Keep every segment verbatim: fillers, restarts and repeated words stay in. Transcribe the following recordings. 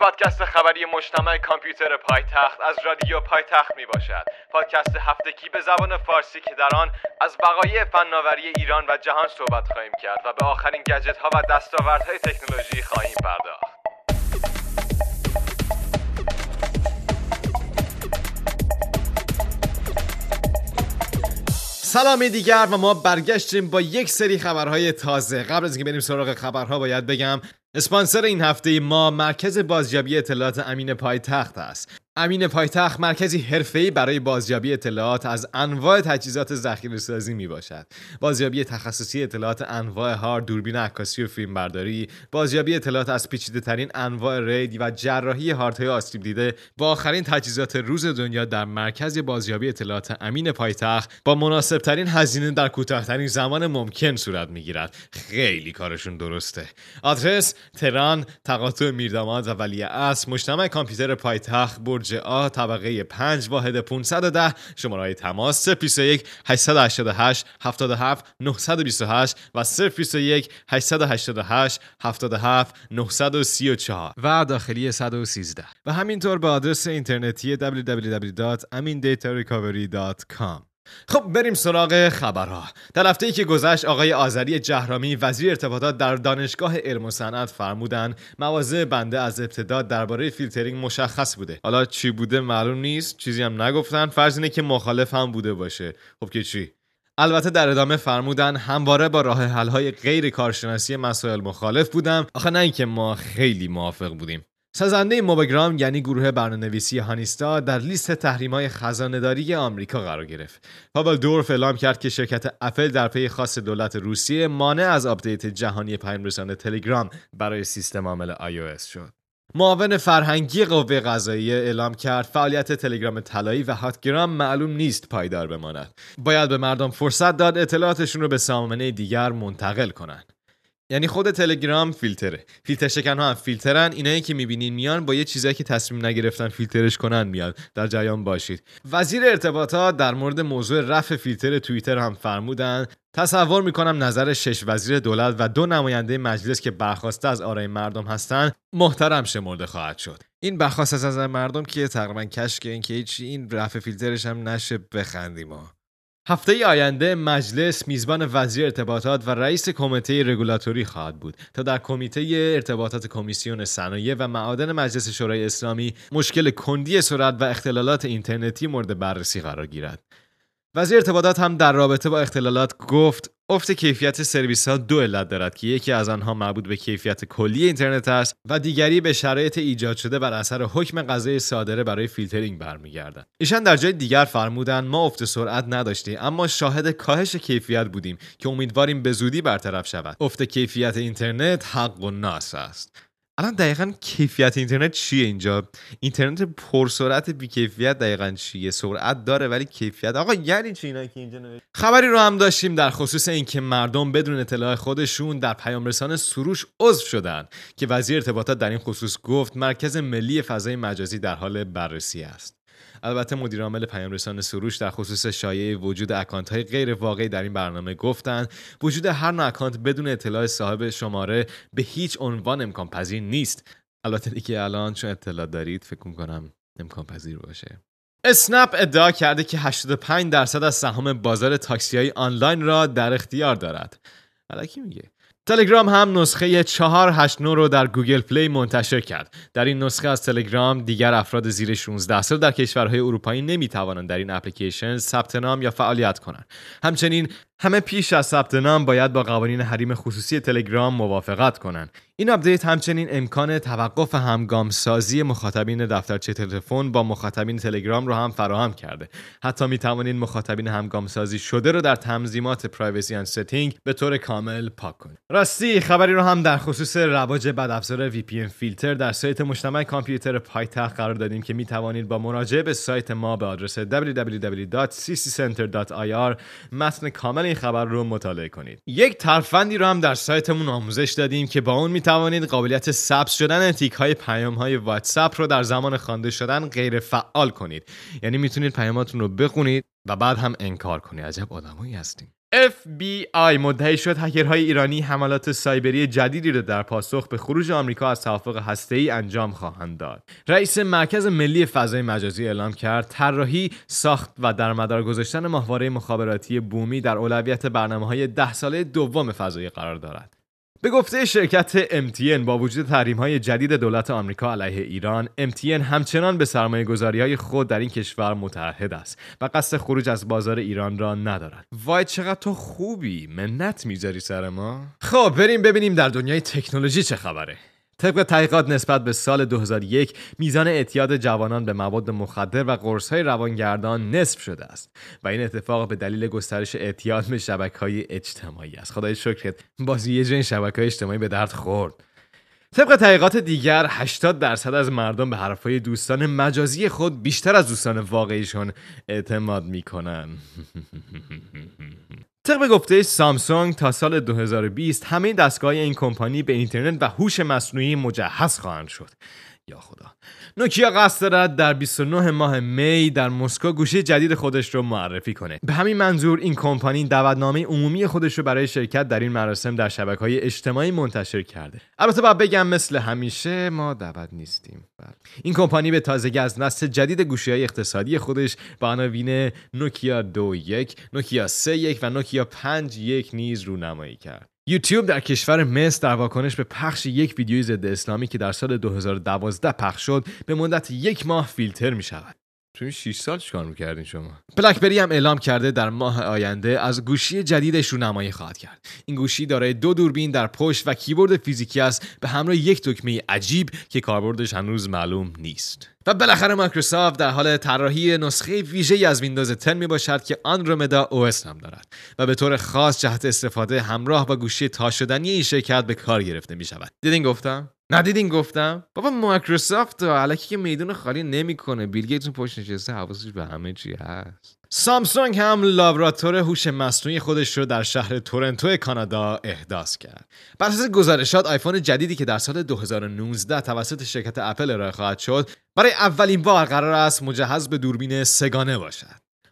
پادکست خبری مجتمع کامپیوتر پایتخت از رادیو پایتخت می باشد. پادکست هفتگی به زبان فارسی که در آن از بقایای فناوری ایران و جهان صحبت خواهیم کرد و به آخرین گجت ها و دستاوردهای تکنولوژی خواهیم پرداخت. سلام دیگر و ما برگشتیم با یک سری خبرهای تازه. قبل از اینکه بریم سراغ خبرها باید بگم اسپانسر این هفته ما مرکز بازیابی اطلاعات امین پایتخت است. امین پایتخت مرکزی حرفه‌ای برای بازیابی اطلاعات از انواع تجهیزات ذخیره‌سازی میباشد. بازیابی تخصصی اطلاعات انواع هارد، دوربین عکاسی و فیلمبرداری، بازیابی اطلاعات از پیچیده‌ترین انواع رید و جراحی هاردهای آسیب دیده با آخرین تجهیزات روز دنیا در مرکز بازیابی اطلاعات امین پایتخت با مناسبترین هزینه در کوتاه‌ترین زمان ممکن صورت میگیرد. خیلی کارشون درسته. آدرس تهران، تقاطع میرداماد و ولیعصر، مجتمع کامپیوتر پایتخت، برج آ، طبقه پنج، واحد پانصد و ده. شماره‌های تماس صفر بیست و یک هشتصد و هشتاد و هشت هفتاد و هفت نهصد و بیست و هشت و صفر بیست و یک هشتصد و هشتاد و هشت هفتاد و هفت نهصد و سی و چهار و داخلی صد و سیزده و همینطور به آدرس اینترنتی دبلیو دبلیو دبلیو دات امین دیتا ریکاوری دات کام. خب بریم سراغ خبرها. در هفته‌ای که گذشت آقای آذری جهرمی وزیر ارتباطات در دانشگاه علم و صنعت فرمودند مواضع بنده از ابتدا درباره فیلترینگ مشخص بوده. حالا چی بوده معلوم نیست، چیزی هم نگفتن، فرض اینه که مخالف هم بوده باشه. خب که چی؟ البته در ادامه فرمودن همواره با راه حل‌های غیر کارشناسی مسائل مخالف بودم، آخه نه اینکه ما خیلی موافق بودیم. سازنده موبوگرام یعنی گروه برنامه‌نویسی هانیستا در لیست تحریم‌های خزانه‌داری آمریکا قرار گرفت. پاول دورف اعلام کرد که شرکت اپل در پی خواست دولت روسیه مانع از آپدیت جهانی پیام‌رسان تلگرام برای سیستم عامل iOS شد. معاون فرهنگی قوه قضاییه اعلام کرد فعالیت تلگرام طلایی و هاتگرام معلوم نیست پایدار بماند. باید به مردم فرصت داد اطلاعاتشون رو به سامانه دیگر منتقل کنند. یعنی خود تلگرام فیلتره، فیلتر شکن ها هم فیلترن. اینایی که میبینین میان با یه چیزایی که تصمیم نگرفتن فیلترش کنن میان، در جریان باشید. وزیر ارتباطات در مورد موضوع رفع فیلتر توییتر هم فرمودن تصور میکنم نظر شش وزیر دولت و دو نماینده مجلس که برخواسته از آرای مردم هستن محترم شمرده خواهد شد. این برخواست از نظر مردم که تقریبا کشک این که هیچ این رفع فیلترش هم نشه بخندیم ها. هفته ای آینده مجلس میزبان وزیر ارتباطات و رئیس کمیته رگولاتوری خواهد بود تا در کمیته ارتباطات کمیسیون صنایع و معادن مجلس شورای اسلامی مشکل کندی سرعت و اختلالات اینترنتی مورد بررسی قرار گیرد. وزیر ارتباطات هم در رابطه با اختلالات گفت افت کیفیت سرویس ها دو علت دارد که یکی از آنها مربوط به کیفیت کلی اینترنت است و دیگری به شرایط ایجاد شده بر اثر حکم قضای صادره برای فیلترینگ برمیگردد. ایشان در جای دیگر فرمودند ما افت سرعت نداشتیم اما شاهد کاهش کیفیت بودیم که امیدواریم به زودی برطرف شود. افت کیفیت اینترنت حق و ناس است. الان دقیقاً کیفیت اینترنت چیه اینجا؟ اینترنت پرسرعت بی کیفیت دقیقاً چیه؟ سرعت داره ولی کیفیت آقا یعنی چی اینا که اینجا نوشت؟ خبری رو هم داشتیم در خصوص اینکه مردم بدون اطلاع خودشون در پیامرسان سروش عضو شدن که وزیر ارتباطات در این خصوص گفت مرکز ملی فضای مجازی در حال بررسی است. البته مدیر عامل پیامرسان سروش در خصوص شایعه وجود اکانت‌های غیر واقعی در این برنامه گفتند وجود هر نوع اکانت بدون اطلاع صاحب شماره به هیچ عنوان امکان پذیر نیست. البته دیگه الان چون اطلاع دارید فکر می‌کنم امکان پذیر باشه. اسنپ ادعا کرده که هشتاد و پنج درصد از سهام بازار تاکسی‌های آنلاین را در اختیار دارد. الکی میگه. تلگرام هم نسخه چهار هشت نه رو در گوگل پلی منتشر کرد. در این نسخه از تلگرام دیگر افراد زیر شانزده سال در کشورهای اروپایی نمیتوانند در این اپلیکیشن ثبت نام یا فعالیت کنند. همچنین همه پیش از ثبت نام باید با قوانین حریم خصوصی تلگرام موافقت کنند. این آپدیت همچنین امکان توقف همگامسازی مخاطبین دفترچه تلفن با مخاطبین تلگرام رو هم فراهم کرده. حتی می توانید مخاطبین همگامسازی شده رو در تنظیمات پرایوسی اند ستینگ به طور کامل پاک کنید. راستی خبری رو هم در خصوص رواج بدافزار وی پی ان فیلتر در سایت مجتمع کامپیوتر پایتخت قرار دادیم که می توانید با مراجعه به سایت ما به آدرس دبلیو دبلیو دبلیو دات سی سی سنتر دات آی آر متن کامل این خبر رو مطالعه کنید. یک ترفندی رو هم در سایتمون آموزش دادیم که با اون می توانید قابلیت سبز شدن تیک‌های پیام‌های واتساپ رو در زمان خوانده شدن غیر فعال کنید. یعنی میتونید پیاماتون رو بخونید و بعد هم انکار کنید. عجب آدمایی هستین. اف بی آی مدعی شد هکرهای ایرانی حملات سایبری جدیدی را در پاسخ به خروج آمریکا از توافق هسته‌ای انجام خواهند داد. رئیس مرکز ملی فضای مجازی اعلام کرد طراحی، ساخت و در مدار گذاشتن ماهواره مخابراتی بومی در اولویت برنامه‌های ده ساله دوم فضایی قرار دارد. به گفته شرکت ام تی ان با وجود تحریم‌های جدید دولت آمریکا علیه ایران، ام تی ان همچنان به سرمایه‌گذاری‌های خود در این کشور متعهد است و قصد خروج از بازار ایران را ندارد. وای چقدر تو خوبی، منت می‌ذاری سر ما. خب بریم ببینیم در دنیای تکنولوژی چه خبره. طبق تحقیقات نسبت به سال دو هزار و یک، میزان اعتیاد جوانان به مواد مخدر و قرص‌های روانگردان نصف شده است و این اتفاق به دلیل گسترش اعتیاد به شبکه‌های اجتماعی است. خدای شکرت بازی یه جور این شبکه‌های اجتماعی به درد خورد. طبق تحقیقات دیگر، هشتاد درصد از مردم به حرف‌های دوستان مجازی خود بیشتر از دوستان واقعیشون اعتماد می‌کنن. طبق گفته سامسونگ تا سال دو هزار و بیست همه دستگاه این کمپانی به اینترنت و هوش مصنوعی مجهز خواهند شد. یا خدا. نوکیا قصد دارد در بیست و نه ماه می در مسکو گوشی جدید خودش رو معرفی کنه. به همین منظور این کمپانی دعوتنامه عمومی خودش رو برای شرکت در این مراسم در شبکه‌های اجتماعی منتشر کرده. البته باید بگم مثل همیشه ما دعوت نیستیم. بل. این کمپانی به تازگی از نسل جدید گوشی‌های اقتصادی خودش با عناوین نوکیا دو یک، نوکیا سه یک و نوکیا پنج یک نیز رونمایی کرد. یوتیوب در کشور مصر در واکنش به پخش یک ویدیوی ضد اسلامی که در سال دو هزار و دوازده پخش شد به مدت یک ماه فیلتر می شود. توی شش سال چیکار می‌کردین شما؟ بلاکبری هم اعلام کرده در ماه آینده از گوشی جدیدش رونمایی خواهد کرد. این گوشی دارای دو دوربین در پشت و کیبورد فیزیکی است به همراه یک دکمه عجیب که کاربردش هنوز معلوم نیست. و بالاخره مایکروسافت در حال طراحی نسخه ویژه‌ای از ویندوز ده می باشد که اندرومدا او اس هم دارد و به طور خاص جهت استفاده همراه با گوشی تا شدنی این شرکت به کار گرفته می شود. دیدین گفتم؟ ندیدین گفتم؟ بابا مایکروسافت الکی که میدون خالی نمیکنه، بیل گیتس پشت نشسته، حواسش به همه چی هست. سامسونگ هم لابراتوار هوش مصنوعی خودش رو در شهر تورنتو کانادا احداث کرد. بر اساس گزارشات آیفون جدیدی که در سال دو هزار و نوزده توسط شرکت اپل ارائه خواهد شد، برای اولین بار قرار است مجهز به دوربین سه‌گانه باشد.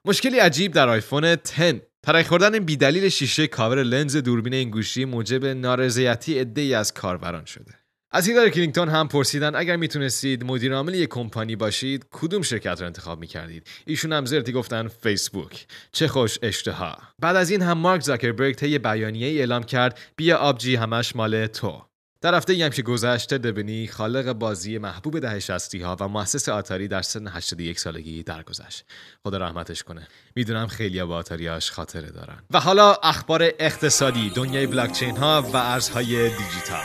مشکلی عجیب در آیفون ده، ترک خوردن بی‌دلیل شیشه کاور لنز دوربین این گوشی موجب نارضایتی عده‌ای از کاربران شده. از هیلاری کلینتون هم پرسیدن اگر میتونستید مدیر عامل یک کمپانی باشید کدوم شرکت رو انتخاب میکردید؟ ایشون هم زرتی گفتن فیسبوک. چه خوش اشتها. بعد از این هم مارک زاکربرگ طی بیانیه ای اعلام کرد بیا آبجی همش مال تو. در هفته ای هم که گذشته دبنی خالق بازی محبوب دهه شصت ها و مؤسس آتاری در سن هشتاد و یک سالگی درگذشت. خدا رحمتش کنه. میدونم خیلی با آتاریاش خاطره دارن. و حالا اخبار اقتصادی، دنیای بلاکچین ها و ارزهای دیجیتال.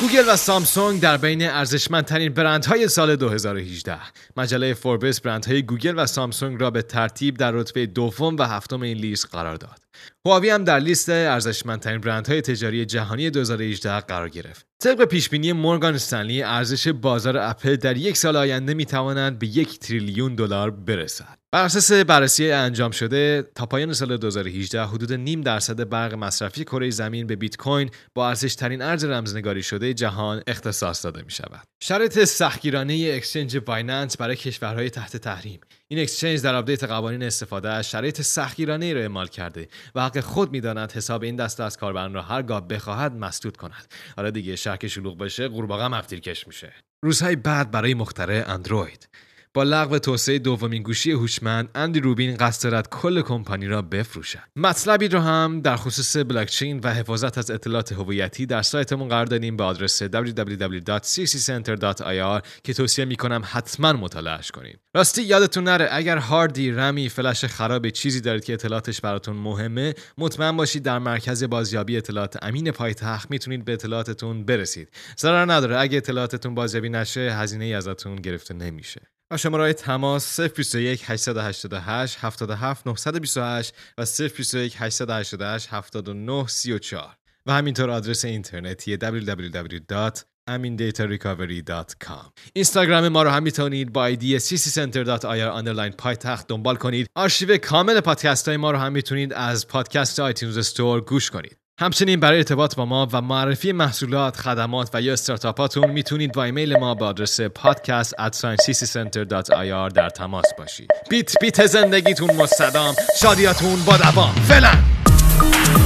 گوگل و سامسونگ در بین ارزشمندترین برندهای سال دو هزار و هجده. مجله فوربس برندهای گوگل و سامسونگ را به ترتیب در رتبه دوم و هفتم این لیست قرار داد. هواوی هم در لیست ارزشمندترین برندهای تجاری جهانی دو هزار و هجده قرار گرفت. طبق پیشبینی مورگان استنلی، ارزش بازار اپل در یک سال آینده میتواند به یک تریلیون دلار برسد. بر اساس بررسی انجام شده، تا پایان سال دو هزار و هجده حدود نیم درصد برق مصرفی کره زمین به بیت کوین با ارزش ترین ارز رمزنگاری شده جهان اختصاص داده می شود. شرط سختگیرانه اکسچنج بایننس برای کشورهای تحت تحریم. این اکسچنج در آپدیت قوانین استفاده از شرایط سختگیرانه را اعمال کرده و حق خود می‌داند حساب این دسته از کاربران را هرگاه بخواهد مسدود کند. حالا دیگه شهر که شلوغ بشه قورباغه مفتیرکش میشه. روزهای بعد برای مخترع اندروید با لغو توسعه دومین گوشی هوشمند، اندی روبین قصد دارد کل کمپانی را بفروشد. مطلبی رو هم در خصوص بلاکچین و حفاظت از اطلاعات هویتی در سایتمون قرار دادیم به آدرس دابلیو دابلیو دابلیو دات سی سی سنتر دات آی آر که توصیه میکنم حتما مطالعهش کنید. راستی یادتون نره اگر هاردی، رمی، فلش خراب چیزی دارید که اطلاعاتش براتون مهمه، مطمئن باشید در مرکز بازیابی اطلاعات امین پایتخت میتونید به اطلاعاتتون برسید. ضرر نداره، اگه اطلاعاتتون بازیابی نشه هزینه ای ازتون گرفته نمیشه. شماره تماس صفر بیست و یک هشتصد و هشتاد و هشت هفتاد و هفت نهصد و بیست و هشت و صفر بیست و یک هشتصد و هشتاد و هشت هفتاد و نه سی و چهار و همینطور آدرس اینترنتی دابلیو دابلیو دابلیو دات امین دیتا ریکاوری دات کام. اینستاگرام ما رو هم میتونید با آیدی سی سی سنتر دات آی آر آندرلاین پایتخت دنبال کنید. آرشیو کامل پادکست های ما رو هم میتونید از پادکست آیتیونز استور گوش کنید. همچنین برای ارتباط با ما و معرفی محصولات، خدمات و یا استارتاپاتون میتونید با ایمیل ما با آدرس پادکست ات ساینس سی سی سنتر دات آی آر در تماس باشید. بیت بیت زندگیتون مستدام، شادیاتون با دوام. فعلا.